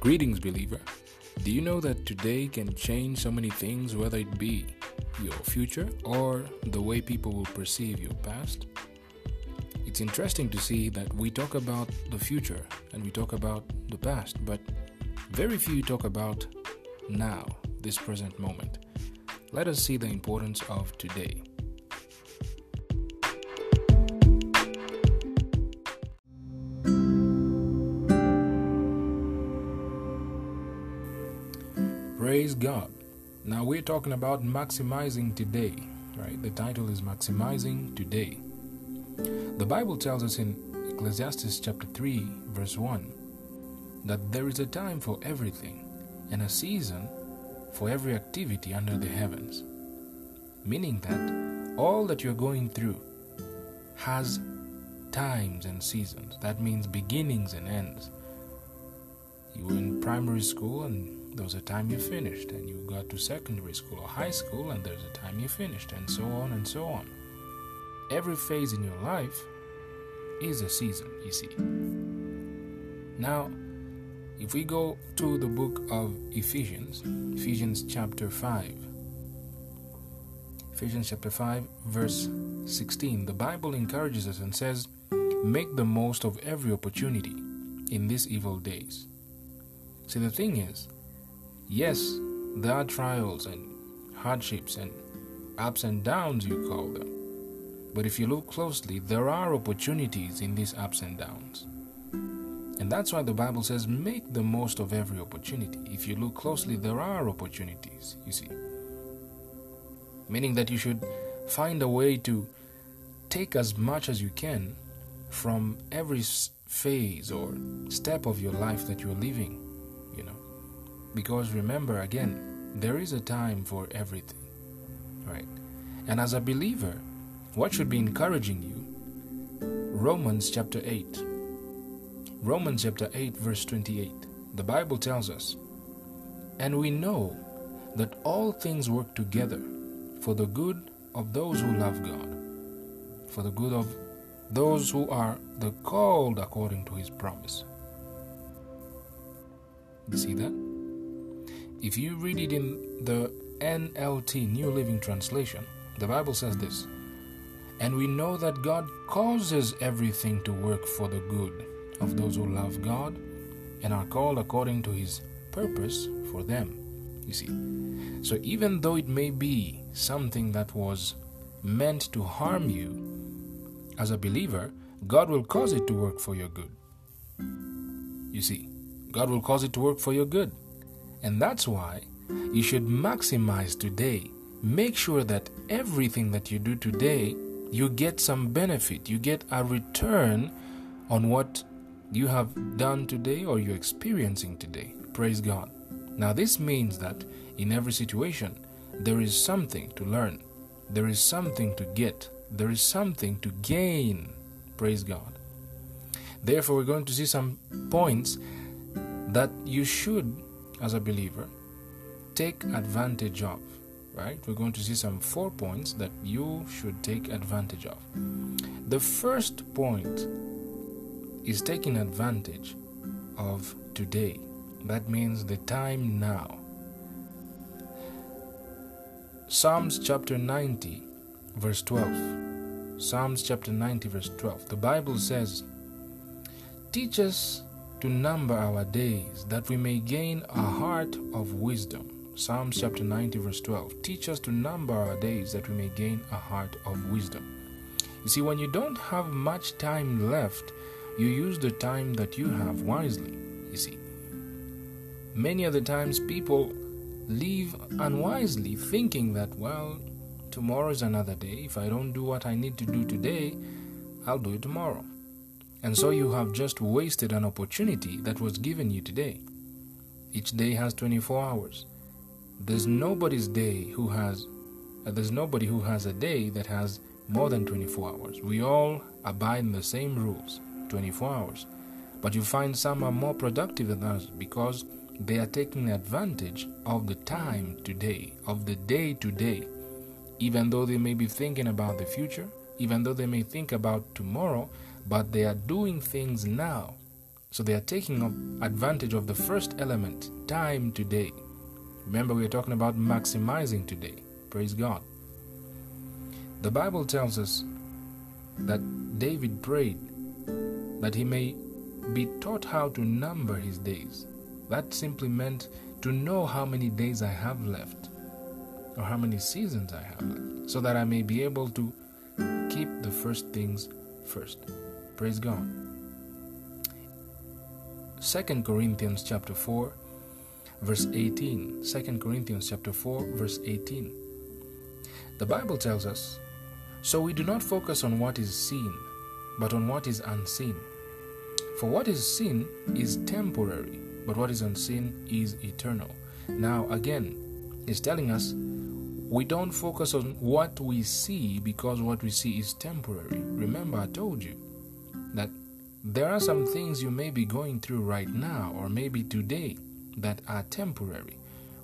Greetings, believer. Do you know that today can change so many things, whether it be your future or the way people will perceive your past? It's interesting to see that we talk about the future and we talk about the past, but very few talk about now, this present moment. Let us see the importance of today. Praise God. Now we're talking about maximizing today, right? The title is Maximizing Today. The Bible tells us in Ecclesiastes chapter 3, verse 1, that there is a time for everything and a season for every activity under the heavens. Meaning that all that you're going through has times and seasons. That means beginnings and ends. You were in primary school and there was a time you finished, and you got to secondary school or high school, and there's a time you finished, and so on and so on. Every phase in your life is a season, you see. Now, if we go to the book of Ephesians chapter 5, verse 16, the Bible encourages us and says, "Make the most of every opportunity in these evil days." See, the thing is, yes, there are trials and hardships and ups and downs, you call them. But if you look closely, there are opportunities in these ups and downs. And that's why the Bible says, make the most of every opportunity. If you look closely, there are opportunities, you see. Meaning that you should find a way to take as much as you can from every phase or step of your life that you're living. Because remember, again, there is a time for everything, right? And as a believer, what should be encouraging you? Romans chapter 8, verse 28. The Bible tells us, "And we know that all things work together for the good of those who love God, for the good of those who are the called according to His promise." You see that? If you read it in the NLT, New Living Translation, the Bible says this, "And we know that God causes everything to work for the good of those who love God and are called according to His purpose for them." You see, so even though it may be something that was meant to harm you, as a believer, God will cause it to work for your good. You see, God will cause it to work for your good. And that's why you should maximize today. Make sure that everything that you do today, you get some benefit. You get a return on what you have done today or you're experiencing today. Praise God. Now, this means that in every situation, there is something to learn. There is something to get. There is something to gain. Praise God. Therefore, we're going to see some points that you should, as a believer, take advantage of, right? We're going to see some 4 points that you should take advantage of. The first point is taking advantage of today. That means the time now. Psalms chapter 90, verse 12. The Bible says, "Teach us to number our days, that we may gain a heart of wisdom." Psalms chapter 90, verse 12. Teach us to number our days, that we may gain a heart of wisdom. You see, when you don't have much time left, you use the time that you have wisely, you see. Many other times people live unwisely, thinking that, well, tomorrow is another day. If I don't do what I need to do today, I'll do it tomorrow. And so you have just wasted an opportunity that was given you today. Each day has 24 hours. There's nobody who has a day that has more than 24 hours. We all abide in the same rules, 24 hours. But you find some are more productive than others because they are taking advantage of the time today, of the day today. Even though they may be thinking about the future, even though they may think about tomorrow, but they are doing things now So they are taking advantage of the first element, time today. Remember, we are talking about maximizing today. Praise God. The Bible tells us that David prayed that he may be taught how to number his days. That simply meant to know how many days I have left, or how many seasons I have left, so that I may be able to keep the first things first. Praise God. 2 Corinthians chapter 4, verse 18. 2 Corinthians chapter 4, verse 18. The Bible tells us, so we do not focus on what is seen, but on what is unseen. For what is seen is temporary, but what is unseen is eternal. Now again, it's telling us we don't focus on what we see because what we see is temporary. Remember, I told you that there are some things you may be going through right now or maybe today that are temporary.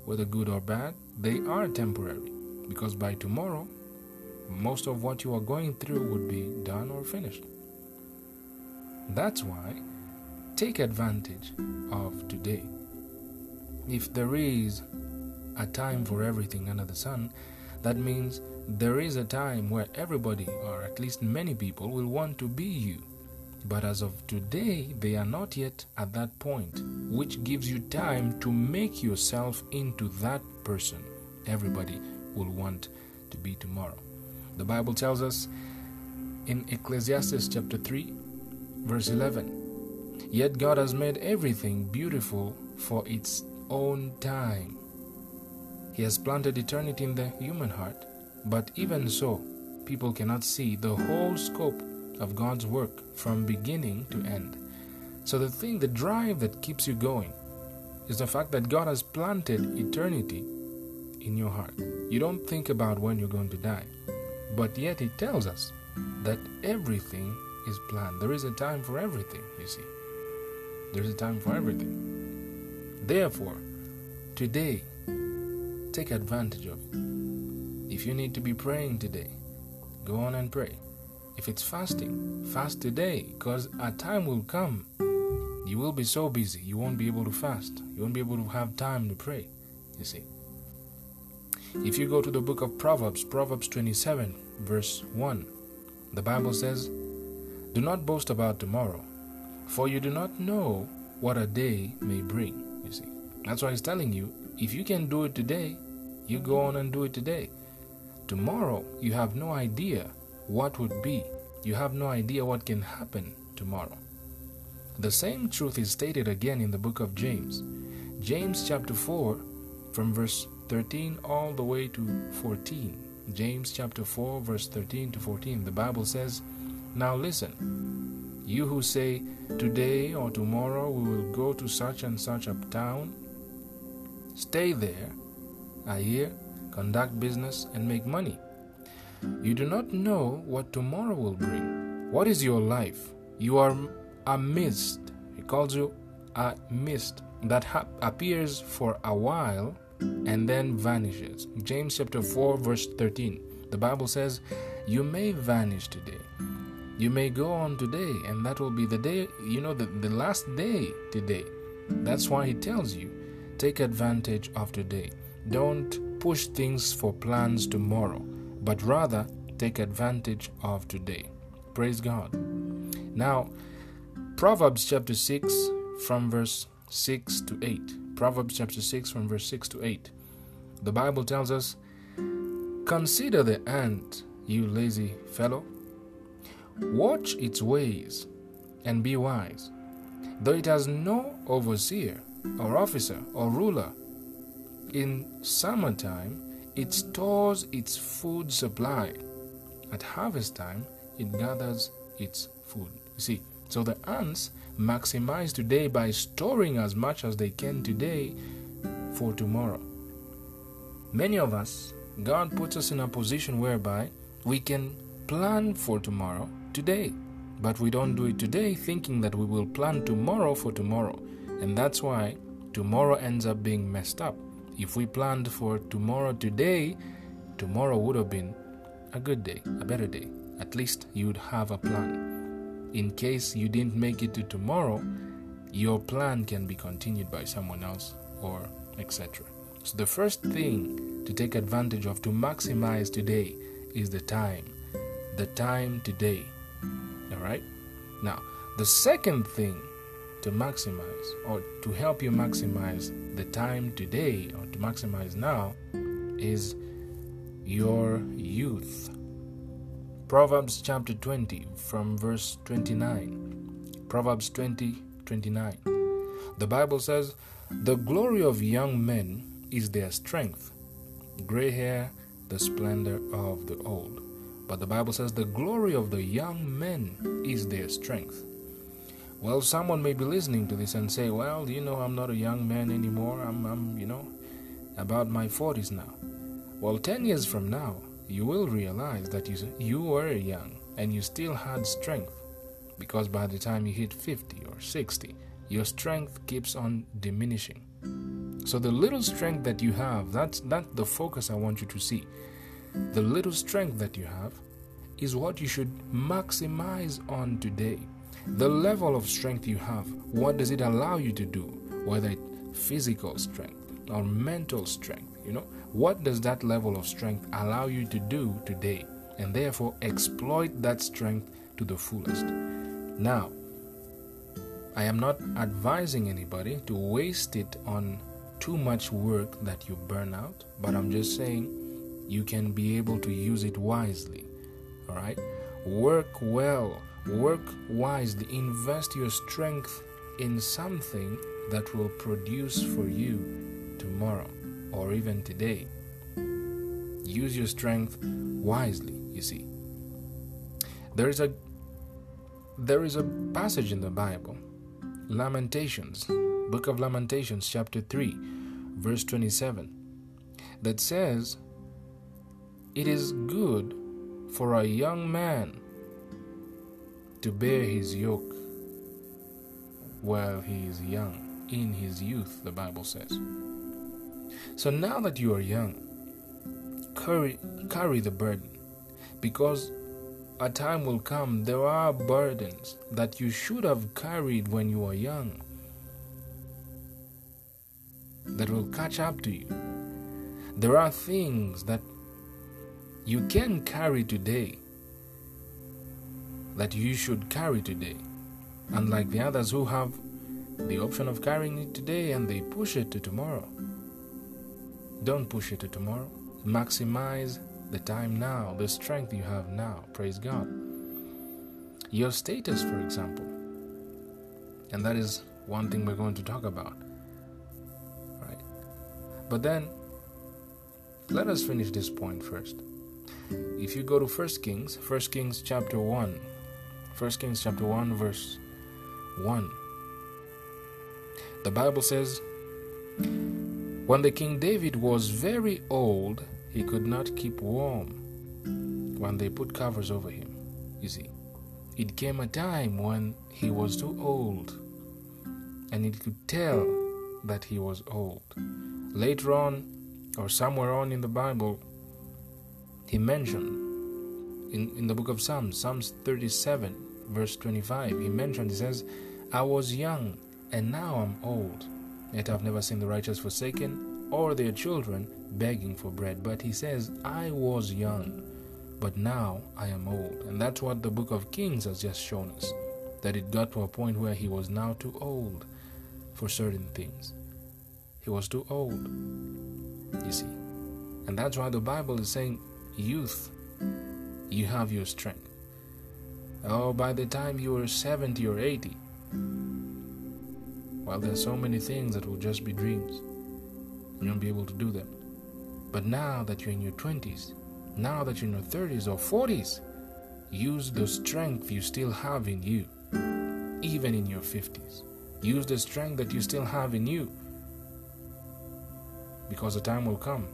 Whether good or bad, they are temporary, because by tomorrow, most of what you are going through would be done or finished. That's why take advantage of today. If there is a time for everything under the sun, that means there is a time where everybody, or at least many people, will want to be you. But as of today, they are not yet at that point, which gives you time to make yourself into that person everybody will want to be tomorrow. The Bible tells us in Ecclesiastes chapter 3, verse 11, yet God has made everything beautiful for its own time. He has planted eternity in the human heart, but even so, people cannot see the whole scope of God's work from beginning to end. So the drive that keeps you going is the fact that God has planted eternity in your heart. You don't think about when you're going to die. But yet it tells us that everything is planned. There is a time for everything, you see. There is a time for everything. Therefore, today, take advantage of it. If you need to be praying today, go on and pray. If it's fasting, fast today, because a time will come. You will be so busy, you won't be able to fast. You won't be able to have time to pray, you see. If you go to the book of Proverbs, Proverbs 27, verse 1, the Bible says, do not boast about tomorrow, for you do not know what a day may bring, you see. That's why he's telling you, if you can do it today, you go on and do it today. Tomorrow, you have no idea what would be. You have no idea what can happen tomorrow. The same truth is stated again in the book of James. James chapter 4, from verse 13 all the way to 14. James chapter 4 verse 13 to 14. The Bible says, now listen, you who say, today or tomorrow we will go to such and such a town, stay there a year, conduct business and make money. You do not know what tomorrow will bring. What is your life? You are a mist. He calls you a mist that appears for a while and then vanishes. James chapter 4 verse 13. The Bible says, you may vanish today. You may go on today, and that will be the day, you know, the last day today. That's why he tells you, take advantage of today. Don't push things for plans tomorrow, but rather take advantage of today. Praise God. Now, Proverbs chapter 6 from verse 6 to 8. Proverbs chapter 6 from verse 6 to 8. The Bible tells us, consider the ant, you lazy fellow. Watch its ways and be wise, though it has no overseer or officer or ruler. In summertime, it stores its food supply. At harvest time, it gathers its food. You see, so the ants maximize today by storing as much as they can today for tomorrow. Many of us, God puts us in a position whereby we can plan for tomorrow today, but we don't do it today thinking that we will plan tomorrow for tomorrow. And that's why tomorrow ends up being messed up. If we planned for tomorrow today, tomorrow would have been a good day, a better day. At least you'd have a plan. In case you didn't make it to tomorrow, your plan can be continued by someone else, or etc. So the first thing to take advantage of, to maximize today, is the time. The time today. Alright? Now, the second thing to maximize, or to help you maximize the time today, or to maximize now, is your youth. Proverbs chapter 20 from verse 29. Proverbs 20:29. The Bible says, "The glory of young men is their strength, gray hair the splendor of the old." But the Bible says, "The glory of the young men is their strength." Well, someone may be listening to this and say, "Well, you know, I'm not a young man anymore. I'm you know, about my 40s now." Well, 10 years from now, you will realize that you were young and you still had strength, because by the time you hit 50 or 60, your strength keeps on diminishing. So the little strength that you have, that's the focus I want you to see. The little strength that you have is what you should maximize on today. The level of strength you have, what does it allow you to do? Whether it's physical strength or mental strength, you know, what does that level of strength allow you to do today? And therefore exploit that strength to the fullest. Now, I am not advising anybody to waste it on too much work that you burn out, but I'm just saying you can be able to use it wisely. All right? Work well. Work wisely. Invest your strength in something that will produce for you tomorrow or even today. Use your strength wisely, you see. There is a passage in the Bible, Lamentations, Book of Lamentations, chapter 3, verse 27, that says, "It is good for a young man to bear his yoke while he is young," in his youth, the Bible says. So now that you are young, carry the burden, because a time will come, there are burdens that you should have carried when you were young that will catch up to you. There are things that you can carry today that you should carry today. Unlike the others who have the option of carrying it today and they push it to tomorrow. Don't push it to tomorrow. Maximize the time now, the strength you have now. Praise God. Your status, for example. And that is one thing we're going to talk about. Right? But then, let us finish this point first. If you go to 1 Kings chapter 1. 1 Kings chapter 1 verse 1. The Bible says, "When the King David was very old, he could not keep warm when they put covers over him." You see, it came a time when he was too old, and it could tell that he was old. Later on, or somewhere on in the Bible, he mentioned in the book of Psalms, Psalms 37 verse 25, he says, "I was young and now I'm old, yet I've never seen the righteous forsaken or their children begging for bread." But he says, "I was young, but now I am old." And that's what the book of Kings has just shown us, that it got to a point where he was now too old for certain things. He was too old, you see. And that's why the Bible is saying, youth, you have your strength. Oh, by the time you are 70 or 80, well, there are so many things that will just be dreams. You won't be able to do them. But now that you're in your 20s, now that you're in your 30s or 40s, use the strength you still have in you, even in your 50s. Use the strength that you still have in you, because the time will come,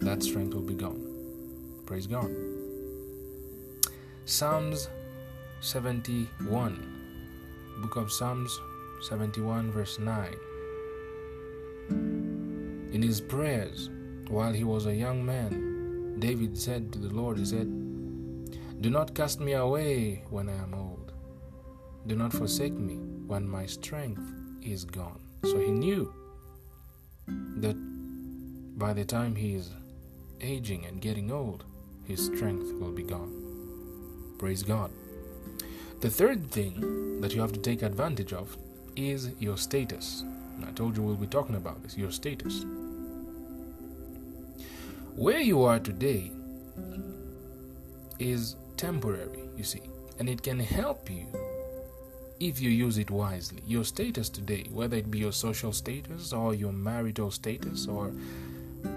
that strength will be gone. Praise God. Psalms 71, book of Psalms 71 verse 9. In his prayers while he was a young man, David said to the Lord, he said, "Do not cast me away when I am old. Do not forsake me when my strength is gone. So he knew that by the time he is aging and getting old, his strength will be gone. Praise God. The third thing that you have to take advantage of is your status. And I told you we'll be talking about this, your status. Where you are today is temporary, you see, and it can help you if you use it wisely. Your status today, whether it be your social status or your marital status or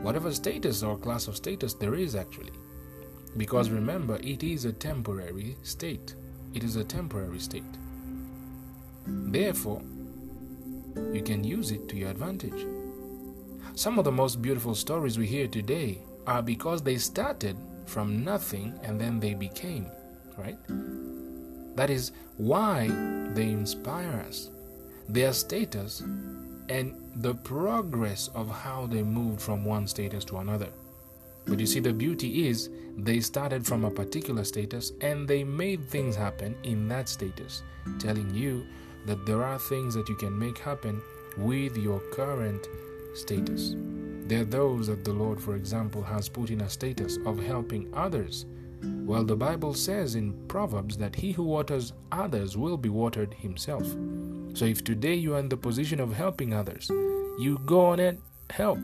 whatever status or class of status there is actually. Because remember, it is a temporary state. It is a temporary state. Therefore, you can use it to your advantage. Some of the most beautiful stories we hear today are because they started from nothing and then they became, right? That is why they inspire us. Their status and the progress of how they moved from one status to another. But you see, the beauty is they started from a particular status and they made things happen in that status, telling you that there are things that you can make happen with your current status. There are those that the Lord, for example, has put in a status of helping others. Well, the Bible says in Proverbs that he who waters others will be watered himself. So if today you are in the position of helping others, you go on and help.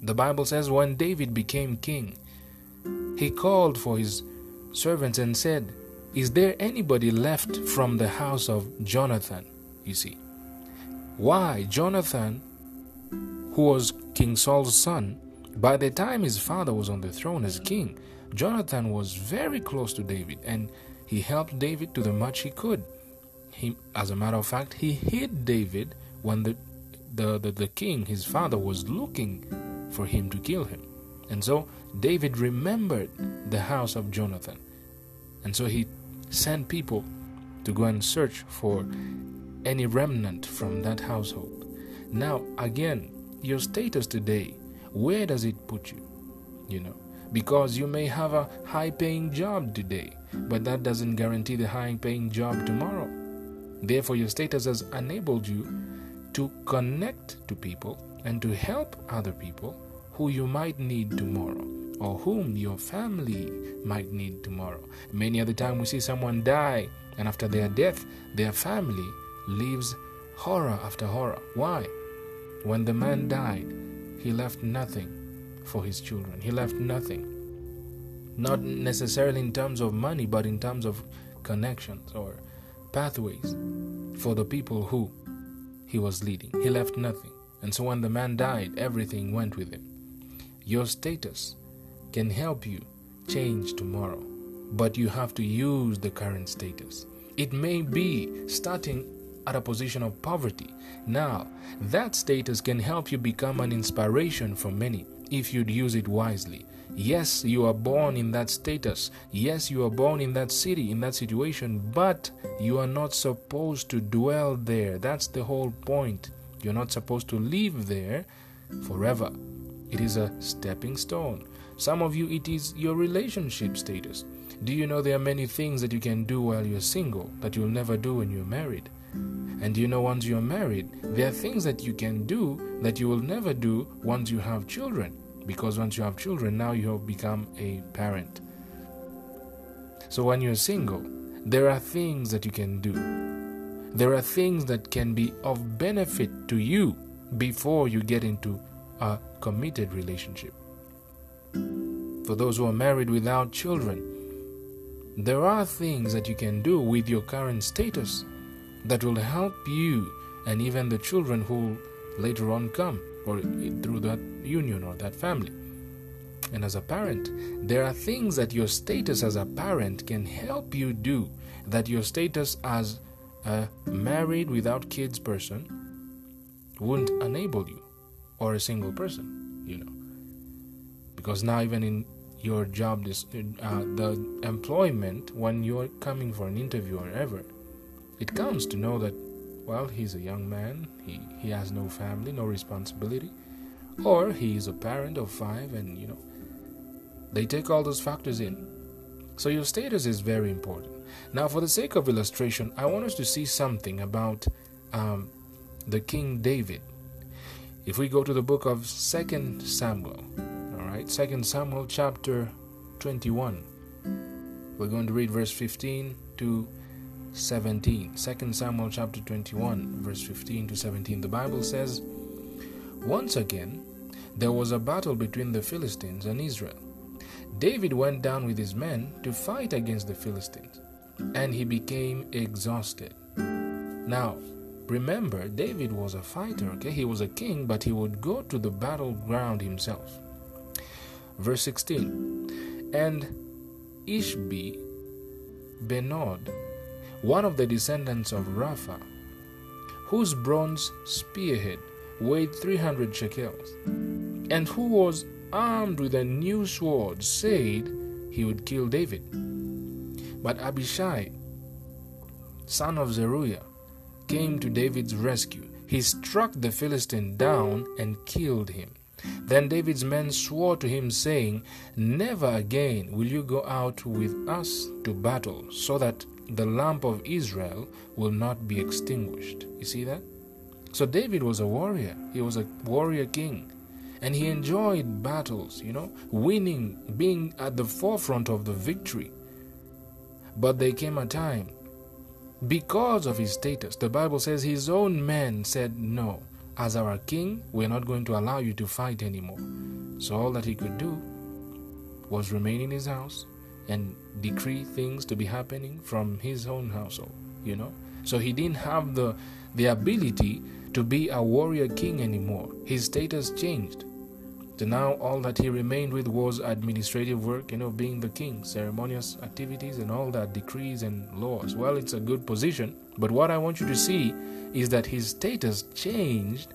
The Bible says when David became king, he called for his servants and said, "Is there anybody left from the house of Jonathan?" You see. Why? Jonathan, who was King Saul's son, by the time his father was on the throne as king, Jonathan was very close to David and he helped David to the much he could. He, as a matter of fact, he hid David when the king, his father, was looking for him to kill him. And so David remembered the house of Jonathan. And so he sent people to go and search for any remnant from that household. Now, again, your status today, where does it put you? You know, because you may have a high-paying job today, but that doesn't guarantee the high-paying job tomorrow. Therefore, your status has enabled you to connect to people and to help other people who you might need tomorrow or whom your family might need tomorrow. Many other time we see someone die, and after their death, their family lives horror after horror. Why? When the man died, he left nothing for his children. He left nothing. Not necessarily in terms of money, but in terms of connections or pathways for the people who he was leading. He left nothing. And so when the man died, everything went with him. Your status can help you change tomorrow, but you have to use the current status. It may be starting at a position of poverty. Now, that status can help you become an inspiration for many if you'd use it wisely. Yes, you are born in that status. Yes, you are born in that city, in that situation, but you are not supposed to dwell there. That's the whole point. You're not supposed to live there forever. It is a stepping stone. Some of you, it is your relationship status. Do you know there are many things that you can do while you're single that you'll never do when you're married? And do you know once you're married, there are things that you can do that you will never do once you have children? Because once you have children, now you have become a parent. So when you're single, there are things that you can do. There are things that can be of benefit to you before you get into a committed relationship. For those who are married without children, there are things that you can do with your current status that will help you and even the children who later on come or through that union or that family. And as a parent, there are things that your status as a parent can help you do that your status as a married without kids person wouldn't enable you, or a single person, you know, because now even in your job, the employment, when you're coming for an interview or ever, it counts to know that, well, he's a young man, he has no family, no responsibility, or he is a parent of 5, and you know, they take all those factors in. So your status is very important. Now, for the sake of illustration, I want us to see something about the King David. If we go to the book of 2 Samuel, all right, 2 Samuel chapter 21. We're going to read verse 15 to 17. 2 Samuel chapter 21, verse 15 to 17. The Bible says, "Once again, there was a battle between the Philistines and Israel. David went down with his men to fight against the Philistines, and he became exhausted." Now, remember, David was a fighter, okay? He was a king, but he would go to the battleground himself. Verse 16, "And Ishbi Benod, one of the descendants of Rapha, whose bronze spearhead weighed 300 shekels, and who was armed with a new sword, said he would kill David. But Abishai, son of Zeruiah, came to David's rescue. He struck the Philistine down and killed him. Then David's men swore to him, saying, 'Never again will you go out with us to battle, so that the lamp of Israel will not be extinguished.'" You see that? So David was a warrior. He was a warrior king. And he enjoyed battles, you know, winning, being at the forefront of the victory. But there came a time, because of his status, the Bible says his own men said, "No, as our king, we're not going to allow you to fight anymore." So all that he could do was remain in his house and decree things to be happening from his own household, you know. So he didn't have the ability to be a warrior king anymore. His status changed. So now all that he remained with was administrative work, you know, being the king, ceremonious activities and all that, decrees and laws. Well, it's a good position, but what I want you to see is that his status changed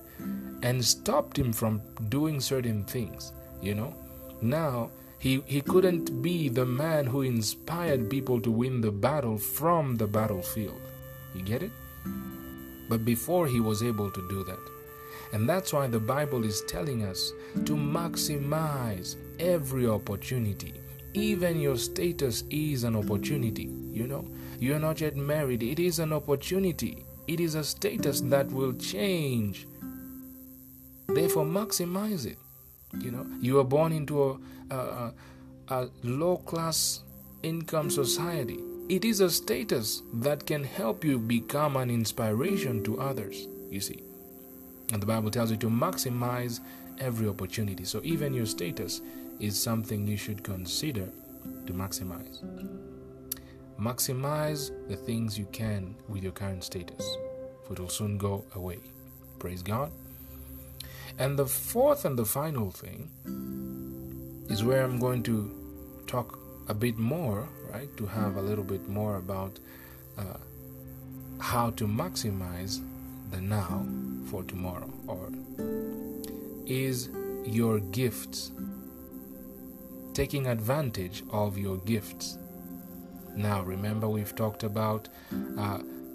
and stopped him from doing certain things, you know. Now, he couldn't be the man who inspired people to win the battle from the battlefield. You get it? But before he was able to do that. And that's why the Bible is telling us to maximize every opportunity. Even your status is an opportunity, you know. You're not yet married. It is an opportunity. It is a status that will change. Therefore, maximize it. You know, you were born into a low-class income society. It is a status that can help you become an inspiration to others, you see. And the Bible tells you to maximize every opportunity. So even your status is something you should consider to maximize. Maximize the things you can with your current status, for it will soon go away. Praise God. And the fourth and the final thing is where I'm going to talk a bit more, right? To have a little bit more about how to maximize the now for tomorrow, or is your gifts, taking advantage of your gifts. Now, remember, we've talked about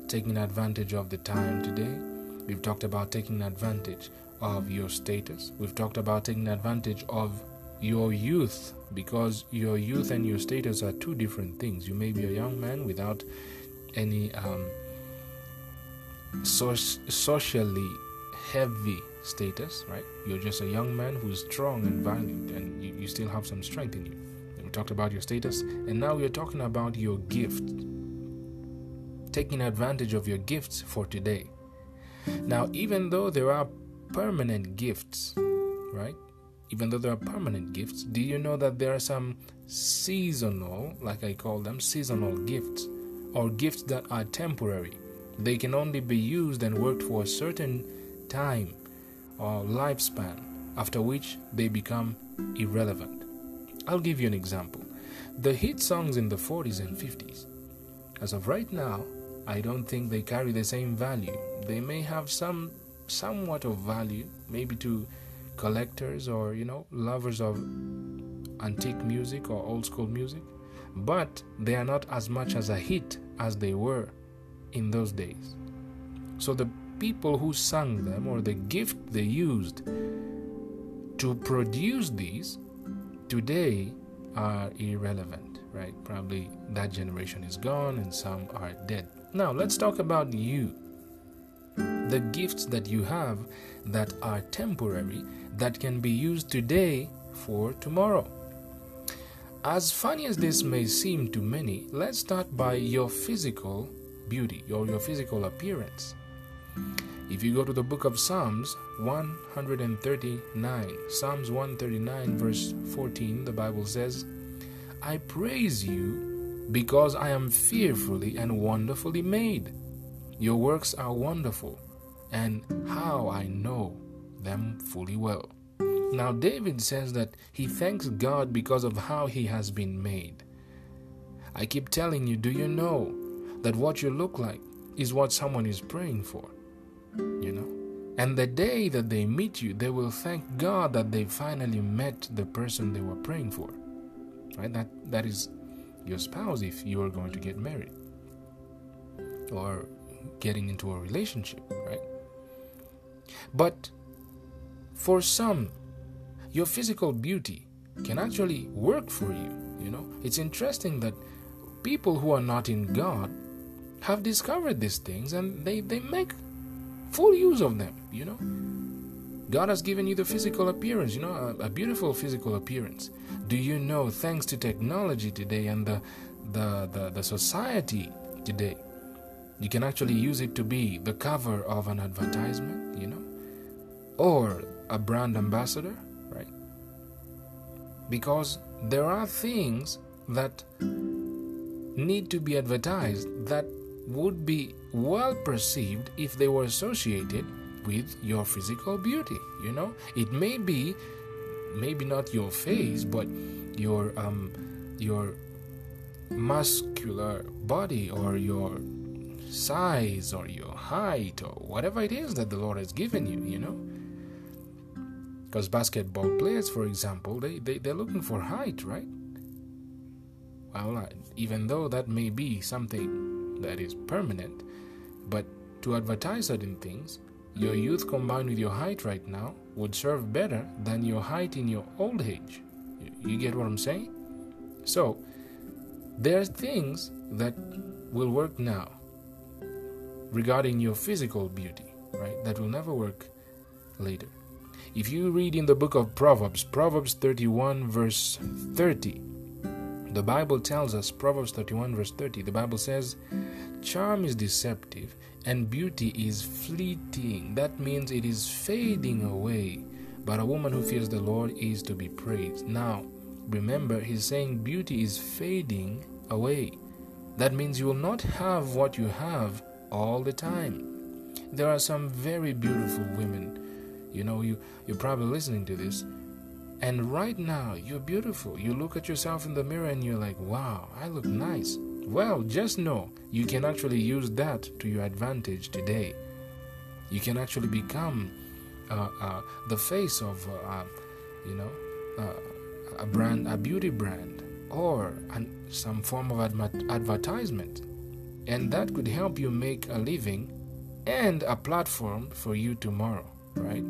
taking advantage of the time today. We've talked about taking advantage of your status. We've talked about taking advantage of your youth, because your youth and your status are two different things. You may be a young man without any socially heavy status, right? You're just a young man who's strong and valiant, and you still have some strength in you. We talked about your status, and now we're talking about your gift. Taking advantage of your gifts for today. Now, even though there are permanent gifts, right? Even though there are permanent gifts, do you know that there are some seasonal, like I call them, seasonal gifts, or gifts that are temporary? They can only be used and worked for a certain time or lifespan, after which they become irrelevant. I'll give you an example. The hit songs in the 40s and 50s, as of right now, I don't think they carry the same value. They may have somewhat of value, maybe to collectors or, you know, lovers of antique music or old school music, but they are not as much as a hit as they were in those days. So the people who sang them, or the gift they used to produce these, today are irrelevant. right? Probably that generation is gone and some are dead. Now, let's talk about you. The gifts that you have that are temporary, that can be used today for tomorrow. As funny as this may seem to many, let's start by your physical beauty or your physical appearance. If you go to the book of Psalms 139, Psalms 139 verse 14, the Bible says, "I praise you because I am fearfully and wonderfully made. Your works are wonderful, and how I know them fully well." Now, David says that he thanks God because of how he has been made. I keep telling you, do you know that what you look like is what someone is praying for? You know? And the day that they meet you, they will thank God that they finally met the person they were praying for. Right? That is your spouse if you are going to get married or getting into a relationship, right? But for some, your physical beauty can actually work for you, you know. It's interesting that people who are not in God have discovered these things and they make full use of them, you know. God has given you the physical appearance, you know, a beautiful physical appearance. Do you know, thanks to technology today and the society today, you can actually use it to be the cover of an advertisement, you know, or a brand ambassador, right? Because there are things that need to be advertised that would be well perceived if they were associated with your physical beauty, you know? It may be, maybe not your face, but your muscular body or your size or your height or whatever it is that the Lord has given you, you know? Because basketball players, for example, they're looking for height, right? Well, even though that may be something that is permanent, but to advertise certain things, your youth combined with your height right now would serve better than your height in your old age. You get what I'm saying? So, there are things that will work now regarding your physical beauty, right? That will never work later. If you read in the book of Proverbs, Proverbs 31 verse 30, the Bible tells us, Proverbs 31 verse 30, the Bible says, "Charm is deceptive and beauty is fleeting." That means it is fading away. But a woman who fears the Lord is to be praised. Now, remember, he's saying beauty is fading away. That means you will not have what you have all the time. There are some very beautiful women. You know, you're probably listening to this. And right now, you're beautiful. You look at yourself in the mirror and you're like, wow, I look nice. Well, just know you can actually use that to your advantage today. You can actually become the face of, a brand, a beauty brand, or some form of advertisement. And that could help you make a living and a platform for you tomorrow, right?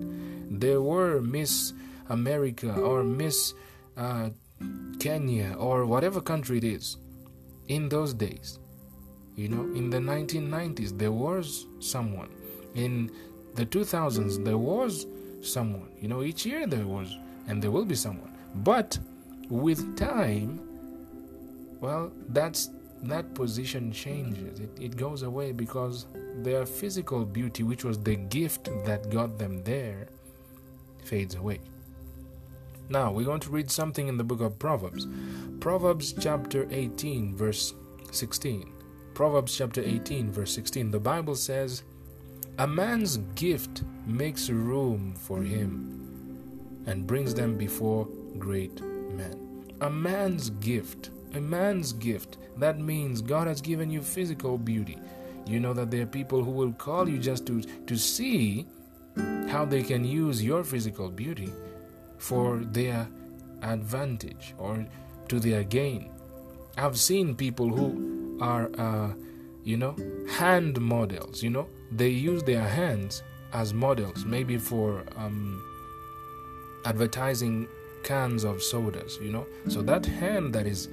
There were Miss America or Miss Kenya or whatever country it is in those days. You know, in the 1990s, there was someone. In the 2000s, there was someone. You know, each year there was and there will be someone. But with time, well, that position changes. It goes away because their physical beauty, which was the gift that got them there, fades away. Now, we're going to read something in the book of Proverbs. Proverbs chapter 18, verse 16. Proverbs chapter 18, verse 16. The Bible says, "A man's gift makes room for him and brings them before great men." A man's gift. A man's gift. That means God has given you physical beauty. You know that there are people who will call you just to see how they can use your physical beauty for their advantage or to their gain. I've seen people who are, hand models. You know, they use their hands as models, maybe for advertising cans of sodas. You know, so that hand that is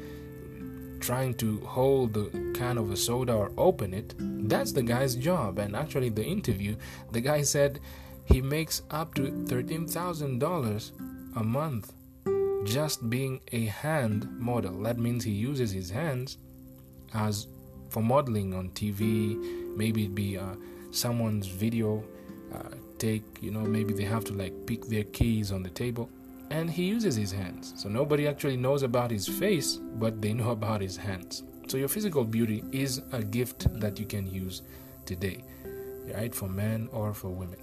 trying to hold the can of a soda or open it, that's the guy's job. And actually the interview, the guy said he makes up to $13,000 a month just being a hand model. That means he uses his hands as for modeling on TV. Maybe it'd be someone's video take, maybe they have to pick their keys on the table, and he uses his hands. So nobody actually knows about his face, but they know about his hands. So your physical beauty is a gift that you can use today, right? For men or for women.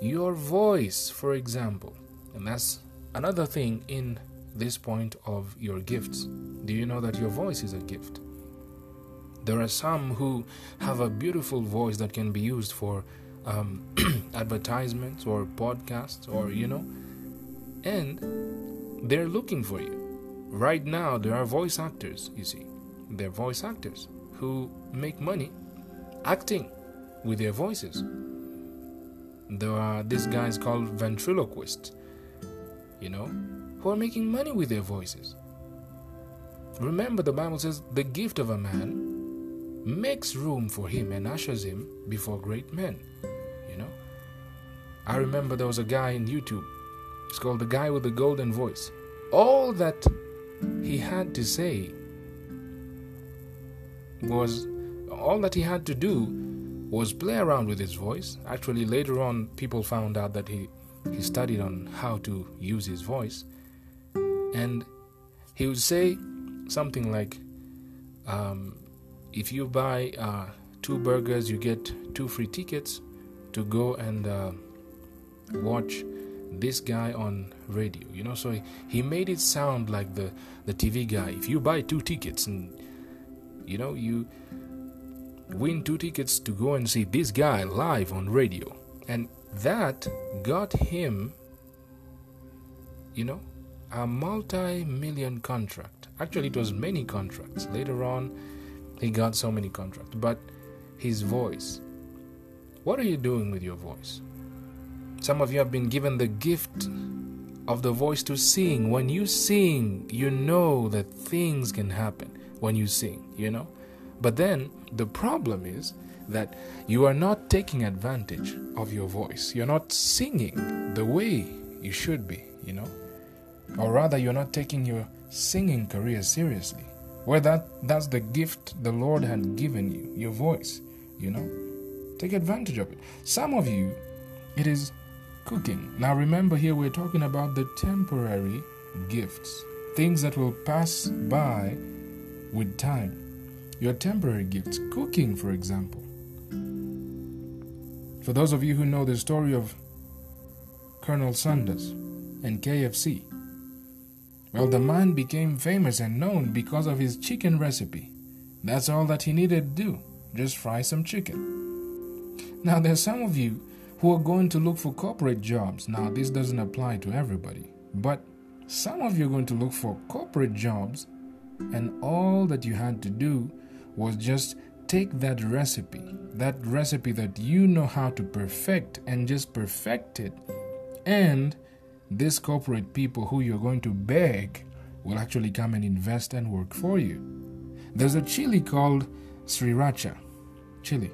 Your voice, for example, and that's another thing in this point of your gifts. Do you know that your voice is a gift? There are some who have a beautiful voice that can be used for advertisements or podcasts or, and they're looking for you. Right now, there are voice actors, you see. They're voice actors who make money acting with their voices. There are these guys called ventriloquists, who are making money with their voices. Remember, the Bible says the gift of a man makes room for him and ushers him before great men. I remember there was a guy on YouTube. It's called The Guy with the Golden Voice. All that he had to say was, all that he had to do was play around with his voice. Actually, later on, people found out that he studied on how to use his voice. And he would say something like, if you buy 2 burgers, you get 2 free tickets to go and watch this guy on radio. So he made it sound like the TV guy. If you buy 2 tickets and, you win 2 tickets to go and see this guy live on radio. And that got him, a multi-million contract. Actually, it was many contracts. Later on, he got so many contracts. But his voice. What are you doing with your voice? Some of you have been given the gift of the voice to sing. When you sing, you know that things can happen when you sing, But then the problem is that you are not taking advantage of your voice. You're not singing the way you should be, Or rather, you're not taking your singing career seriously. Well, that's the gift the Lord had given you, your voice, Take advantage of it. Some of you, it is cooking. Now remember here, we're talking about the temporary gifts, things that will pass by with time. Your temporary gifts, cooking, for example. For those of you who know the story of Colonel Sanders and KFC, well, the man became famous and known because of his chicken recipe. That's all that he needed to do. Just fry some chicken. Now, there's some of you who are going to look for corporate jobs. Now, this doesn't apply to everybody. But some of you are going to look for corporate jobs, and all that you had to do was just take that recipe that you know how to perfect, and just perfect it, and these corporate people who you're going to beg will actually come and invest and work for you. There's a chili called Sriracha chili.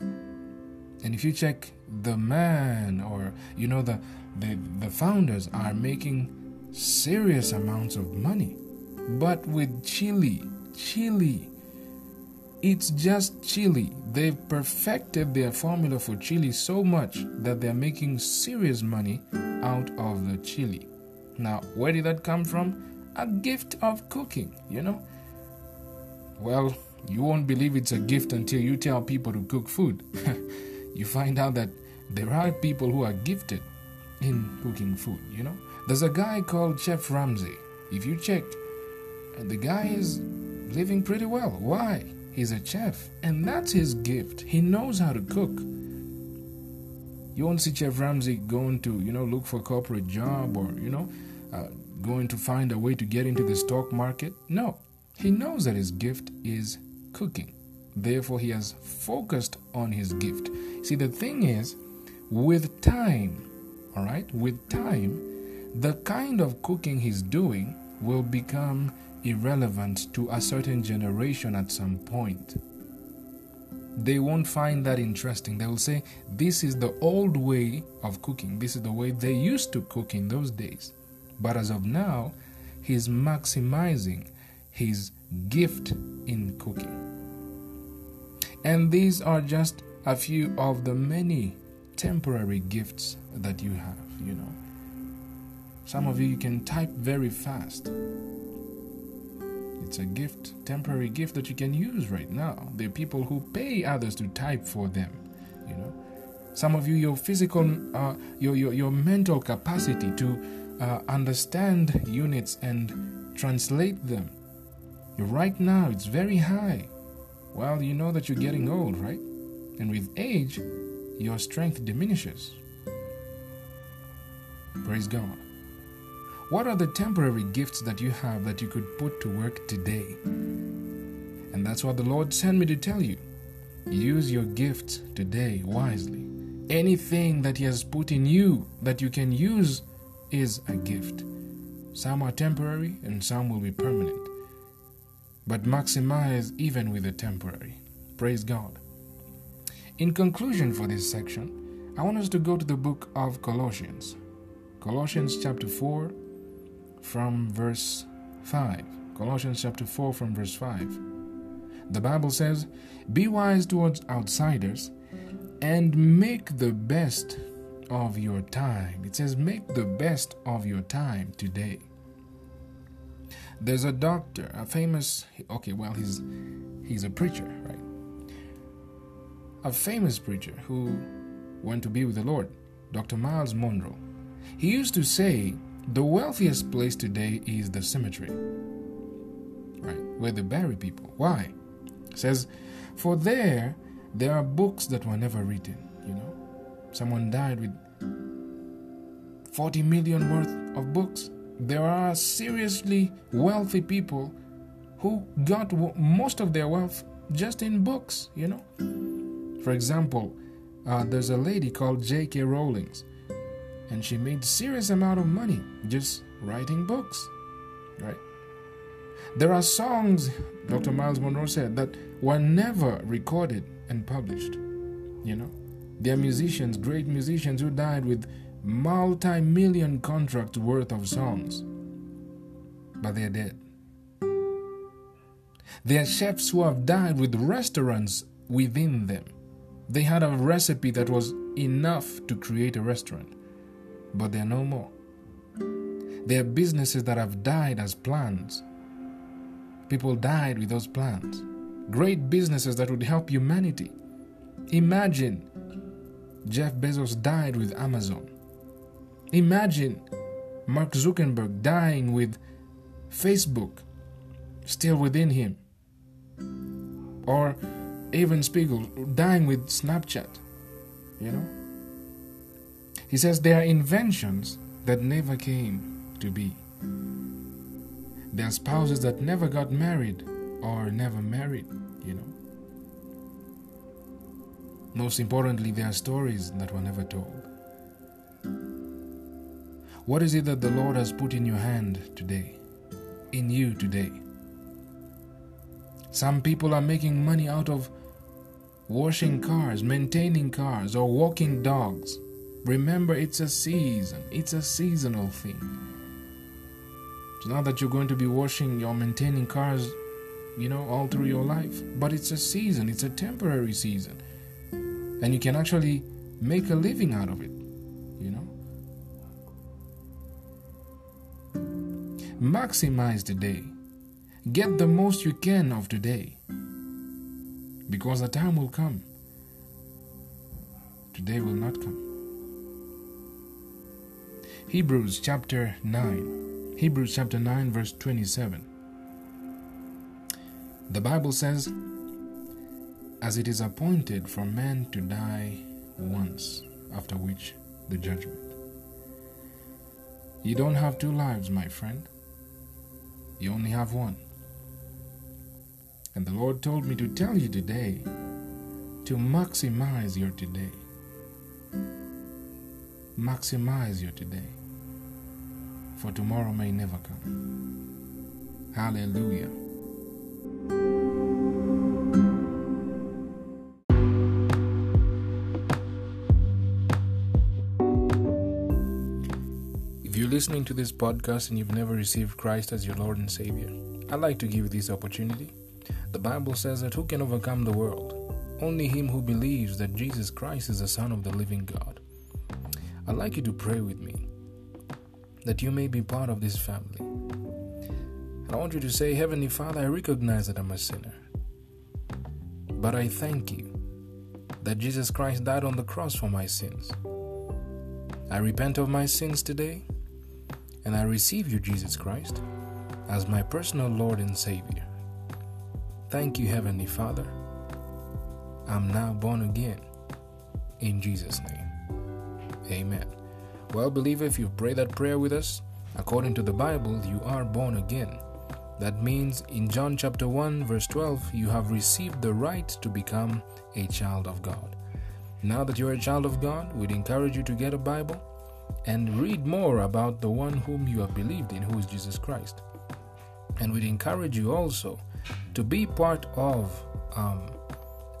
And if you check, the man or, the founders are making serious amounts of money. But with chili, it's just chili. They've perfected their formula for chili so much that they're making serious money out of the chili. Now, where did that come from? A gift of cooking, Well, you won't believe it's a gift until you tell people to cook food. You find out that there are people who are gifted in cooking food, There's a guy called Chef Ramsay. If you check, the guy is living pretty well. Why? He's a chef, and that's his gift. He knows how to cook. You won't see Chef Ramsay going to, look for a corporate job or, going to find a way to get into the stock market. No, he knows that his gift is cooking. Therefore, he has focused on his gift. See, the thing is, with time, the kind of cooking he's doing will become irrelevant to a certain generation at some point. They won't find that interesting. They will say, this is the old way of cooking. This is the way they used to cook in those days. But as of now, he's maximizing his gift in cooking. And these are just a few of the many temporary gifts that you have, you know. Some of you can type very fast. It's a gift, temporary gift that you can use right now. There are people who pay others to type for them, you know. Some of you, your physical, your mental capacity to understand units and translate them, right now it's very high. Well, you know that you're getting old, right? And with age, your strength diminishes. Praise God. What are the temporary gifts that you have that you could put to work today? And that's what the Lord sent me to tell you. Use your gifts today wisely. Anything that He has put in you that you can use is a gift. Some are temporary and some will be permanent. But maximize even with the temporary. Praise God. In conclusion for this section, I want us to go to the book of Colossians. Colossians chapter 4. From verse 5. Colossians chapter 4 from verse 5. The Bible says, "Be wise towards outsiders and make the best of your time." It says make the best of your time today. There's a doctor, a famous, he's a preacher, right? A famous preacher who went to be with the Lord, Dr. Miles Monroe. He used to say, the wealthiest place today is the cemetery, right, where they bury people. Why? It says, for there are books that were never written, you know. Someone died with 40 million worth of books. There are seriously wealthy people who got most of their wealth just in books, you know. For example, there's a lady called J.K. Rowling. And she made serious amount of money just writing books, right? There are songs, Dr. Miles Monroe said, that were never recorded and published, you know? There are musicians, great musicians who died with multi-million contracts worth of songs, but they're dead. There are chefs who have died with restaurants within them. They had a recipe that was enough to create a restaurant. But they're no more. There are businesses that have died as plans. People died with those plans. Great businesses that would help humanity. Imagine Jeff Bezos died with Amazon. Imagine Mark Zuckerberg dying with Facebook still within him. Or Evan Spiegel dying with Snapchat, you know. He says there are inventions that never came to be. There are spouses that never got married or never married, you know. Most importantly, there are stories that were never told. What is it that the Lord has put in your hand today, in you today? Some people are making money out of washing cars, maintaining cars, or walking dogs. Remember, it's a season. It's a seasonal thing. It's not that you're going to be washing or maintaining cars, you know, all through your life. But it's a season. It's a temporary season. And you can actually make a living out of it, you know. Maximize today. Get the most you can of today. Because the time will come. Today will not come. Hebrews chapter 9. Hebrews chapter 9 verse 27. The Bible says, "As it is appointed for man to die once, after which the judgment." You don't have two lives, my friend. You only have one. And the Lord told me to tell you today to maximize your today. Maximize your today, for tomorrow may never come. Hallelujah. If you're listening to this podcast and you've never received Christ as your Lord and Savior, I'd like to give you this opportunity. The Bible says that who can overcome the world? Only him who believes that Jesus Christ is the Son of the living God. I'd like you to pray with me that you may be part of this family. And I want you to say, Heavenly Father, I recognize that I'm a sinner, but I thank you that Jesus Christ died on the cross for my sins. I repent of my sins today, and I receive you, Jesus Christ, as my personal Lord and Savior. Thank you, Heavenly Father. I'm now born again, in Jesus' name. Amen. Well, believer, if you pray that prayer with us, according to the Bible, you are born again. That means in John chapter 1, verse 12, you have received the right to become a child of God. Now that you're a child of God, we'd encourage you to get a Bible and read more about the one whom you have believed in, who is Jesus Christ. And we'd encourage you also to be part of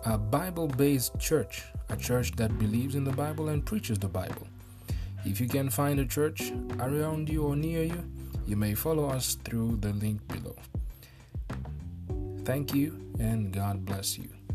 a Bible-based church, a church that believes in the Bible and preaches the Bible. If you can find a church around you or near you, you may follow us through the link below. Thank you, and God bless you.